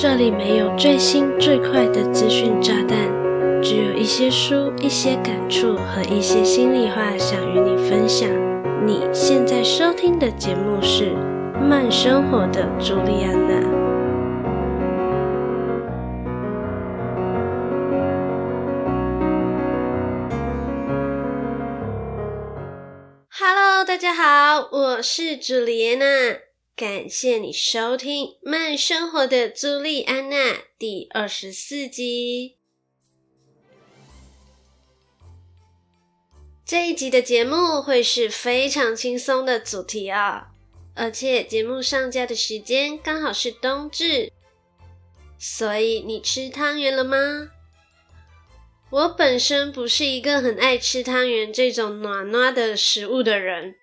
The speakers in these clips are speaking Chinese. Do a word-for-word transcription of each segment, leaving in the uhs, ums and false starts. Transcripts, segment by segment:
这里没有最新最快的资讯炸弹，只有一些书、一些感触和一些心里话想与你分享。你现在收听的节目是《慢生活的朱莉安娜》。Hello， 大家好，我是朱莉安娜。感谢你收听《慢生活的朱莉安娜》第二十四集。这一集的节目会是非常轻松的主题哦，而且节目上架的时间刚好是冬至，所以你吃汤圆了吗？我本身不是一个很爱吃汤圆这种暖暖的食物的人，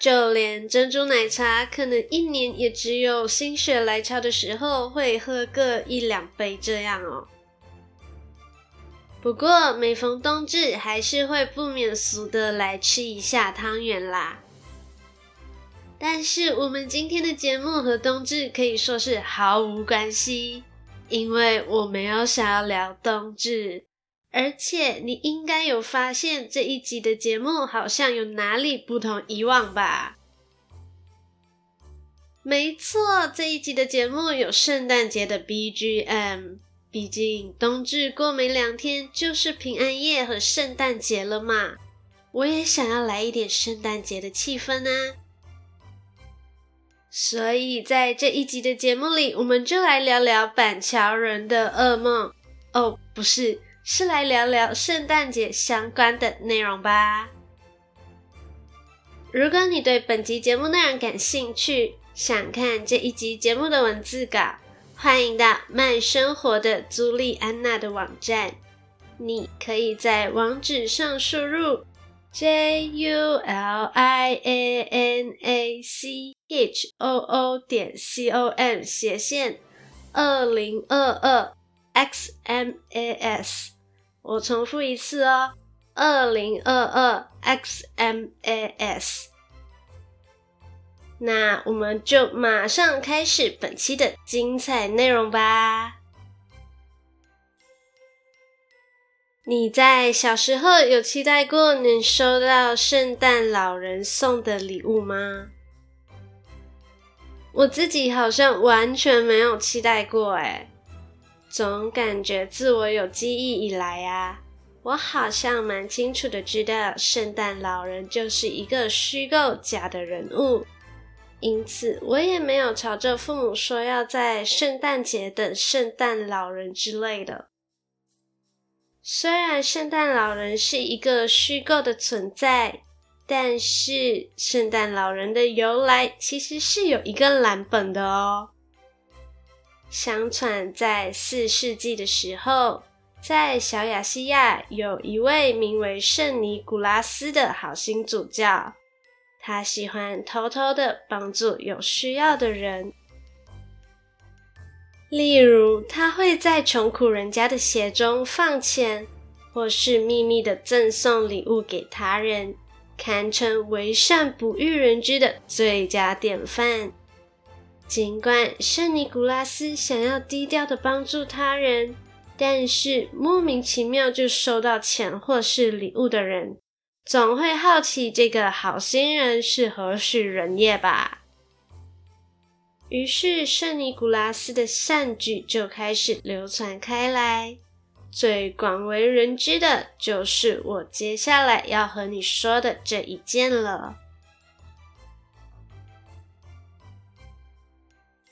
就连珍珠奶茶可能一年也只有心血来潮的时候会喝个一两杯这样哦。不过每逢冬至还是会不免俗的来吃一下汤圆啦。但是我们今天的节目和冬至可以说是毫无关系，因为我没有想要聊冬至。而且你应该有发现这一集的节目好像有哪里不同以往吧？没错，这一集的节目有圣诞节的 B G M， 毕竟冬至过没两天就是平安夜和圣诞节了嘛，我也想要来一点圣诞节的气氛啊。所以在这一集的节目里，我们就来聊聊板桥人的噩梦，哦，不是，是来聊聊圣诞节相关的内容吧。如果你对本集节目内容感兴趣，想看这一集节目的文字稿，欢迎到慢生活的朱莉安娜的网站，你可以在网址上输入 julianachoo 点 com 斜线二零二二 X M A S， 我重复一次哦， 二零二二 X M A S。 那我们就马上开始本期的精彩内容吧。你在小时候有期待过能收到圣诞老人送的礼物吗？我自己好像完全没有期待过耶，总感觉自我有记忆以来啊，我好像蛮清楚的知道圣诞老人就是一个虚构假的人物，因此我也没有朝着父母说要在圣诞节等圣诞老人之类的。虽然圣诞老人是一个虚构的存在，但是圣诞老人的由来其实是有一个蓝本的哦。相传在四世纪的时候，在小亚细亚有一位名为圣尼古拉斯的好心主教，他喜欢偷偷的帮助有需要的人。例如，他会在穷苦人家的鞋中放钱，或是秘密的赠送礼物给他人，堪称为善不欲人知的最佳典范。尽管圣尼古拉斯想要低调的帮助他人，但是莫名其妙就收到钱或是礼物的人，总会好奇这个好心人是何许人也吧。于是圣尼古拉斯的善举就开始流传开来，最广为人知的就是我接下来要和你说的这一件了。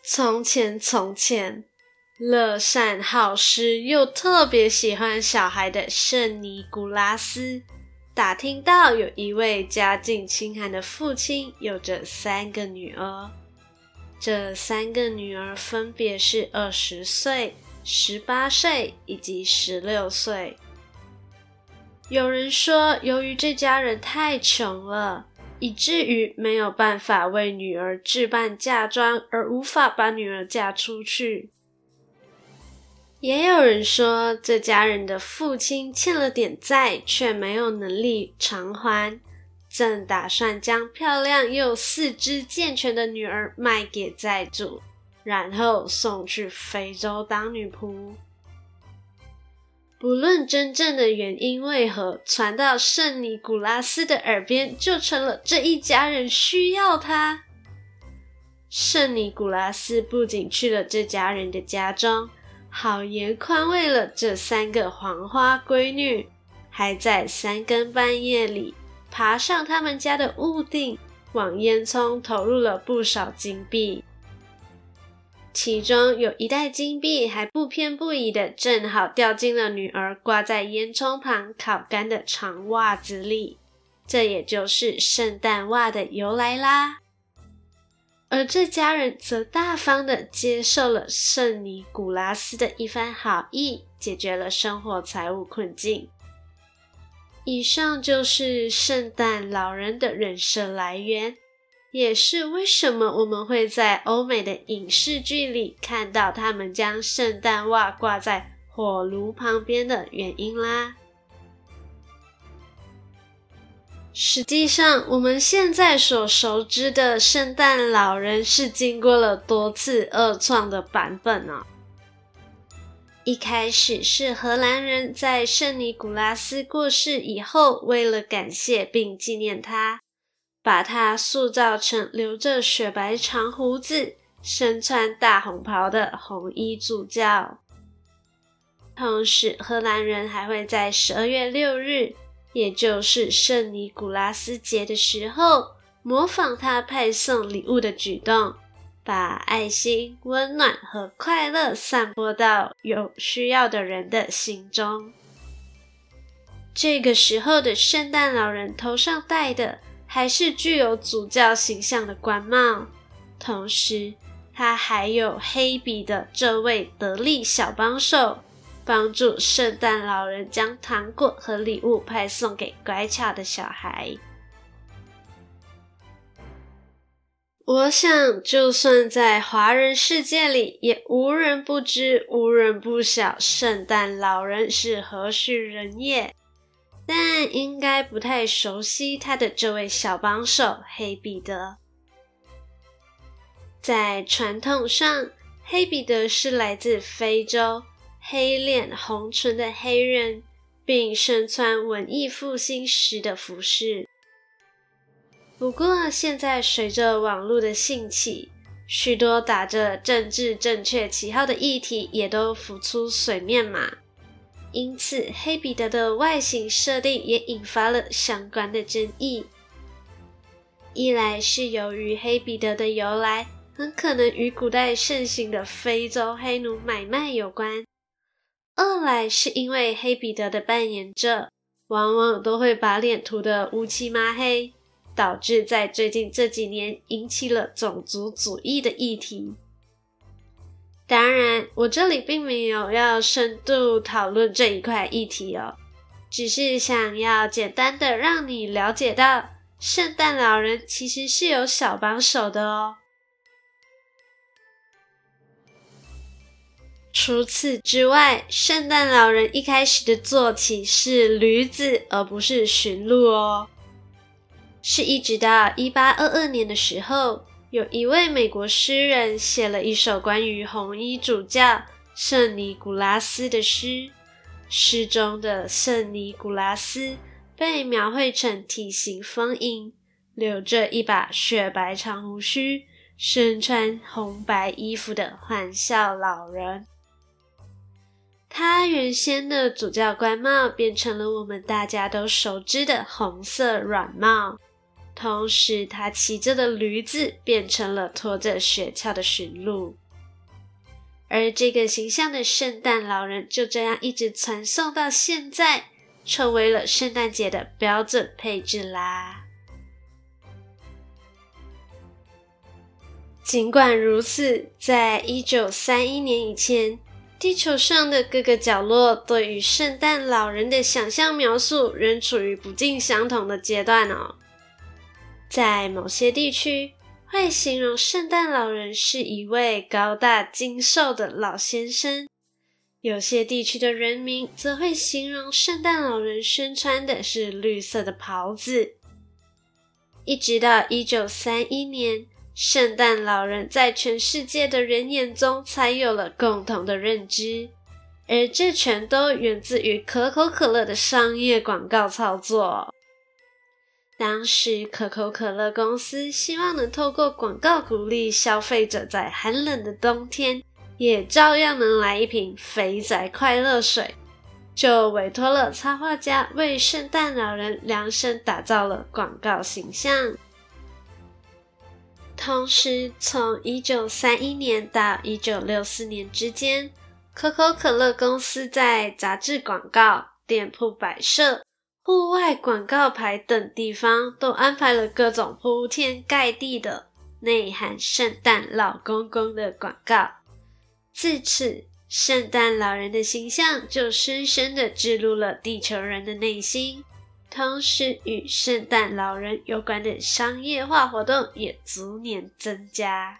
从前从前，乐善好施又特别喜欢小孩的圣尼古拉斯，打听到有一位家境清寒的父亲有着三个女儿，这三个女儿分别是二十岁、十八岁以及十六岁。有人说，由于这家人太穷了，以至于没有办法为女儿置办嫁妆，而无法把女儿嫁出去。也有人说，这家人的父亲欠了点债，却没有能力偿还，正打算将漂亮又四肢健全的女儿卖给债主，然后送去非洲当女仆。不论真正的原因为何，传到圣尼古拉斯的耳边就成了这一家人需要他。圣尼古拉斯不仅去了这家人的家中，好言宽慰了这三个黄花闺女，还在三更半夜里爬上他们家的屋顶，往烟囱投入了不少金币。其中有一袋金币还不偏不倚的正好掉进了女儿挂在烟囱旁烤干的长袜子里，这也就是圣诞袜的由来啦。而这家人则大方地接受了圣尼古拉斯的一番好意，解决了生活财务困境。以上就是圣诞老人的人设来源，也是为什么我们会在欧美的影视剧里看到他们将圣诞袜挂在火炉旁边的原因啦。实际上，我们现在所熟知的圣诞老人是经过了多次二创的版本哦。一开始是荷兰人在圣尼古拉斯过世以后，为了感谢并纪念他，把他塑造成留着雪白长胡子、身穿大红袍的红衣主教。同时，荷兰人还会在十二月六日，也就是圣尼古拉斯节的时候，模仿他派送礼物的举动，把爱心、温暖和快乐散播到有需要的人的心中。这个时候的圣诞老人头上戴的还是具有主教形象的官帽，同时他还有黑笔的这位得力小帮手，帮助圣诞老人将糖果和礼物派送给乖巧的小孩。我想，就算在华人世界里，也无人不知、无人不晓圣诞老人是何许人也。但应该不太熟悉他的这位小帮手黑彼得。在传统上，黑彼得是来自非洲、黑脸红唇的黑人，并身穿文艺复兴时的服饰。不过现在随着网络的兴起，许多打着政治正确旗号的议题也都浮出水面嘛。因此，黑彼得的外形设定也引发了相关的争议。一来是由于黑彼得的由来很可能与古代盛行的非洲黑奴买卖有关；二来是因为黑彼得的扮演者往往都会把脸涂得乌漆麻黑，导致在最近这几年引起了种族主义的议题。当然，我这里并没有要深度讨论这一块议题哦，只是想要简单的让你了解到，圣诞老人其实是有小帮手的哦。除此之外，圣诞老人一开始的坐骑是驴子，而不是驯鹿哦。是一直到一八二二年的时候，有一位美国诗人写了一首关于红衣主教圣尼古拉斯的诗，诗中的圣尼古拉斯被描绘成体型丰盈，留着一把雪白长胡须，身穿红白衣服的欢笑老人。他原先的主教官帽变成了我们大家都熟知的红色软帽，同时他骑着的驴子变成了拖着雪橇的驯鹿。而这个形象的圣诞老人就这样一直传送到现在，成为了圣诞节的标准配置啦。尽管如此，在一九三一年以前，地球上的各个角落对于圣诞老人的想象描述仍处于不尽相同的阶段哦。在某些地区，会形容圣诞老人是一位高大精瘦的老先生；有些地区的人民则会形容圣诞老人身穿的是绿色的袍子。一直到一九三一年，圣诞老人在全世界的人眼中才有了共同的认知，而这全都源自于可口可乐的商业广告操作。当时可口可乐公司希望能透过广告鼓励消费者在寒冷的冬天也照样能来一瓶肥宅快乐水，就委托了插画家为圣诞老人量身打造了广告形象。同时从一九三一年到一九六四年之间，可口可乐公司在杂志广告、店铺摆设、户外广告牌等地方都安排了各种铺天盖地的内涵圣诞老公公的广告，自此圣诞老人的形象就深深地植入了地球人的内心，同时与圣诞老人有关的商业化活动也逐年增加。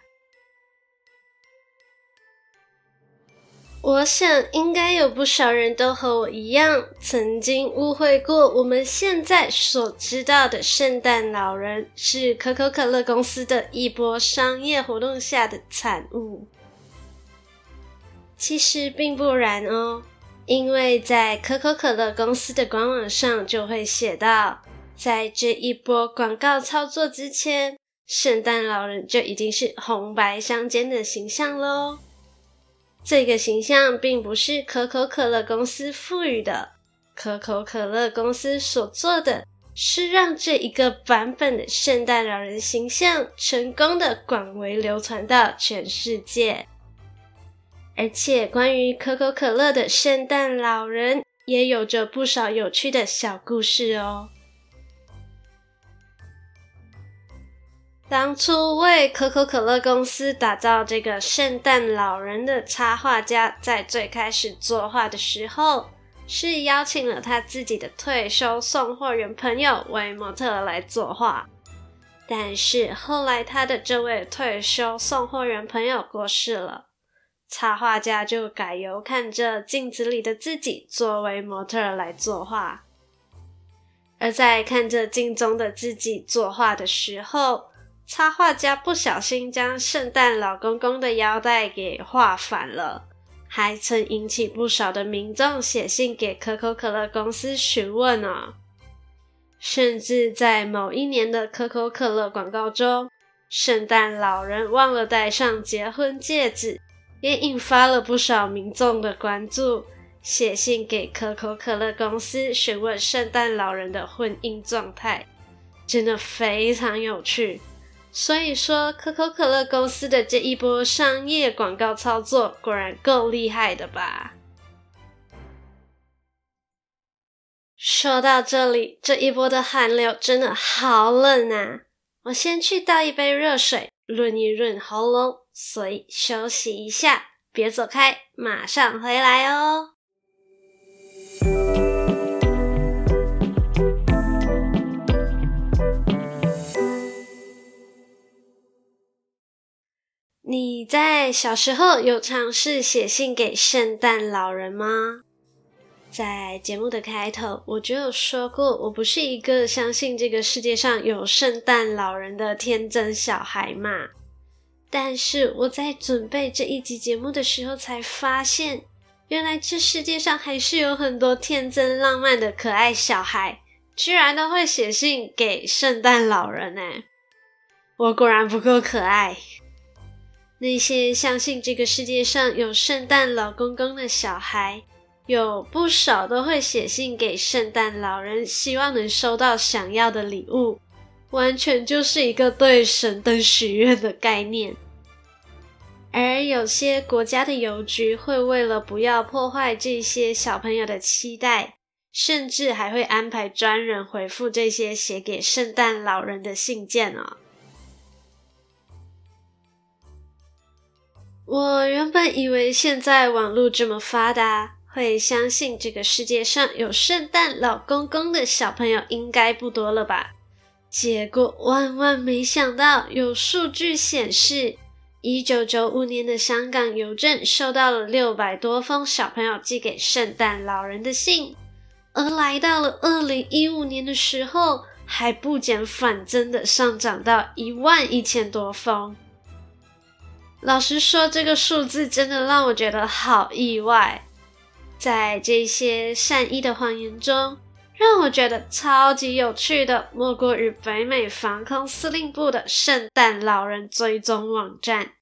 我想应该有不少人都和我一样，曾经误会过我们现在所知道的圣诞老人是可口可乐公司的一波商业活动下的产物。其实并不然哦，因为在可口可乐公司的官网上就会写到，在这一波广告操作之前，圣诞老人就已经是红白相间的形象咯。这个形象并不是可口可乐公司赋予的，可口可乐公司所做的是让这一个版本的圣诞老人形象成功的广为流传到全世界。而且关于可口可乐的圣诞老人也有着不少有趣的小故事哦。当初为可口可乐公司打造这个圣诞老人的插画家，在最开始作画的时候，是邀请了他自己的退休送货员朋友为模特来作画。但是后来他的这位退休送货员朋友过世了，插画家就改由看着镜子里的自己作为模特来作画。而在看着镜中的自己作画的时候，插画家不小心将圣诞老公公的腰带给画反了，还曾引起不少的民众写信给可口可乐公司询问哦。甚至在某一年的可口可乐广告中，圣诞老人忘了戴上结婚戒指，也引发了不少民众的关注，写信给可口可乐公司询问圣诞老人的婚姻状态，真的非常有趣。所以说可口可乐公司的这一波商业广告操作果然够厉害的吧。说到这里，这一波的寒流真的好冷啊，我先去倒一杯热水润一润喉咙，所以休息一下，别走开，马上回来哦。你在小时候有尝试写信给圣诞老人吗？在节目的开头我就有说过，我不是一个相信这个世界上有圣诞老人的天真小孩嘛。但是我在准备这一集节目的时候才发现，原来这世界上还是有很多天真浪漫的可爱小孩，居然都会写信给圣诞老人耶。我果然不够可爱。那些相信这个世界上有圣诞老公公的小孩，有不少都会写信给圣诞老人，希望能收到想要的礼物，完全就是一个对神灯许愿的概念。而有些国家的邮局会为了不要破坏这些小朋友的期待，甚至还会安排专人回复这些写给圣诞老人的信件哦。我原本以为现在网络这么发达，会相信这个世界上有圣诞老公公的小朋友应该不多了吧。结果万万没想到，有数据显示一九九五年的香港邮政收到了六百多封小朋友寄给圣诞老人的信，而来到了二零一五年的时候，还不减反增的上涨到一万一千多封。老实说，这个数字真的让我觉得好意外。在这些善意的谎言中，让我觉得超级有趣的莫过于北美防空司令部的圣诞老人追踪网站，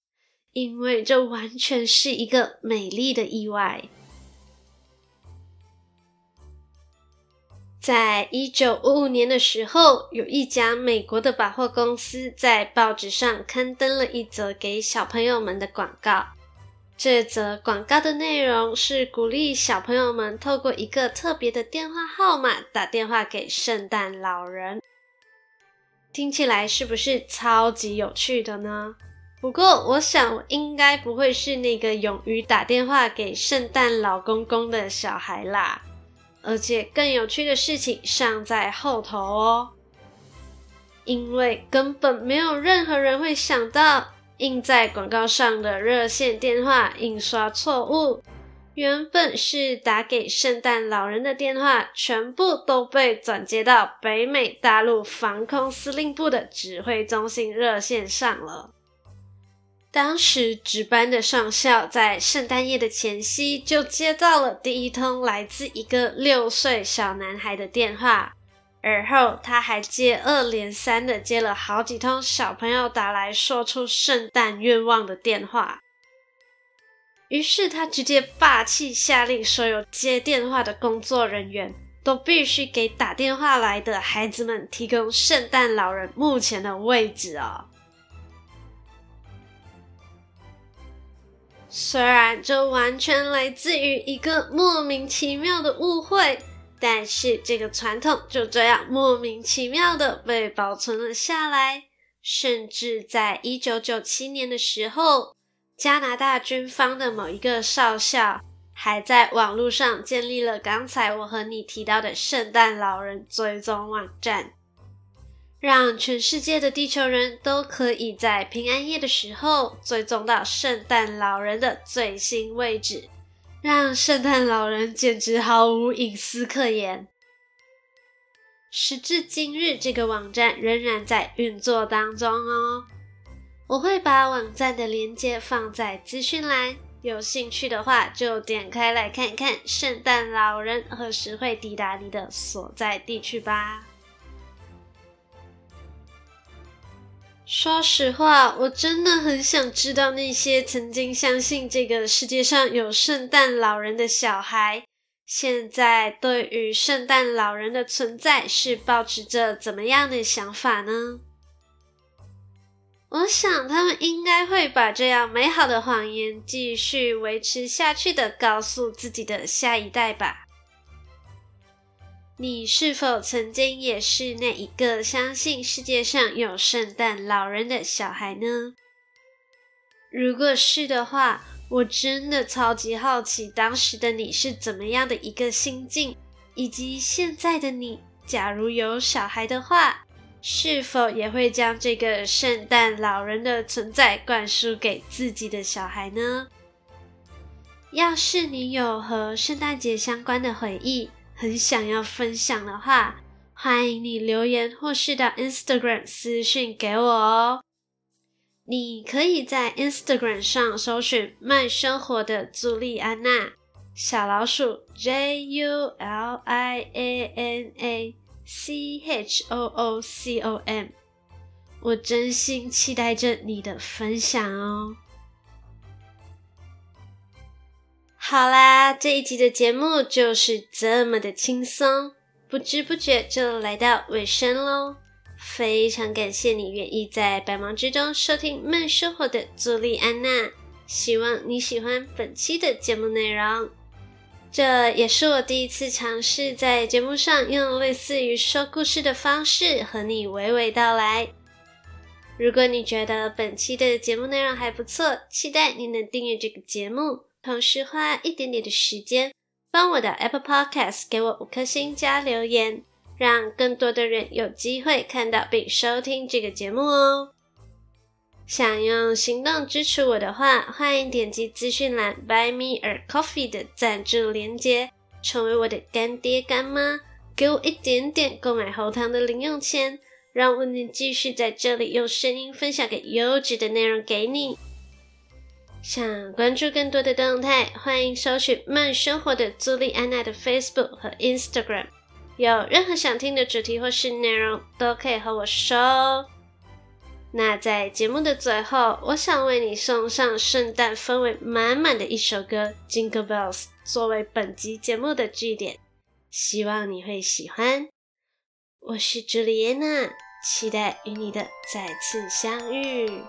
因为这完全是一个美丽的意外。在一九五五年的时候，有一家美国的百货公司在报纸上刊登了一则给小朋友们的广告。这则广告的内容是鼓励小朋友们透过一个特别的电话号码打电话给圣诞老人。听起来是不是超级有趣的呢？不过我想我应该不会是那个勇于打电话给圣诞老公公的小孩啦。而且更有趣的事情尚在后头哦。因为根本没有任何人会想到印在广告上的热线电话印刷错误，原本是打给圣诞老人的电话，全部都被转接到北美大陆防空司令部的指挥中心热线上了。当时值班的上校在圣诞夜的前夕就接到了第一通来自一个六岁小男孩的电话，而后他还接二连三的接了好几通小朋友打来说出圣诞愿望的电话。于是他直接霸气下令，所有接电话的工作人员都必须给打电话来的孩子们提供圣诞老人目前的位置哦。虽然这完全来自于一个莫名其妙的误会，但是这个传统就这样莫名其妙的被保存了下来。甚至在一九九七年的时候，加拿大军方的某一个少校还在网络上建立了刚才我和你提到的圣诞老人追踪网站，让全世界的地球人都可以在平安夜的时候追踪到圣诞老人的最新位置，让圣诞老人简直毫无隐私可言。时至今日，这个网站仍然在运作当中哦。我会把网站的连结放在资讯栏，有兴趣的话就点开来看看圣诞老人何时会抵达你的所在地区吧。说实话，我真的很想知道那些曾经相信这个世界上有圣诞老人的小孩，现在对于圣诞老人的存在是抱持着怎么样的想法呢？我想他们应该会把这样美好的谎言继续维持下去的告诉自己的下一代吧。你是否曾经也是那一个相信世界上有圣诞老人的小孩呢？如果是的话，我真的超级好奇当时的你是怎么样的一个心境，以及现在的你，假如有小孩的话，是否也会将这个圣诞老人的存在灌输给自己的小孩呢？要是你有和圣诞节相关的回忆，很想要分享的话，欢迎你留言或是到 Instagram 私讯给我哦。你可以在 Instagram 上搜寻慢生活的朱莉安娜，小老鼠 J U L I A N A C H O O C O M。 我真心期待着你的分享哦。好啦，这一集的节目就是这么的轻松，不知不觉就来到尾声咯。非常感谢你愿意在百忙之中收听慢生活的朱莉安娜，希望你喜欢本期的节目内容。这也是我第一次尝试在节目上用类似于说故事的方式和你娓娓道来。如果你觉得本期的节目内容还不错，期待你能订阅这个节目，同时花一点点的时间帮我的 Apple Podcast 给我五颗星加留言，让更多的人有机会看到并收听这个节目哦。想用行动支持我的话，欢迎点击资讯栏 Buy Me a Coffee 的赞助连结，成为我的干爹干妈，给我一点点购买喉糖的零用钱，让我能继续在这里用声音分享给优质的内容给你。想关注更多的动态，欢迎搜寻慢生活的朱莉安娜的 Facebook 和 Instagram。 有任何想听的主题或是内容，都可以和我说哦。那在节目的最后，我想为你送上圣诞氛围满满的一首歌 Jingle Bells 作为本集节目的句点，希望你会喜欢。我是朱莉安娜，期待与你的再次相遇。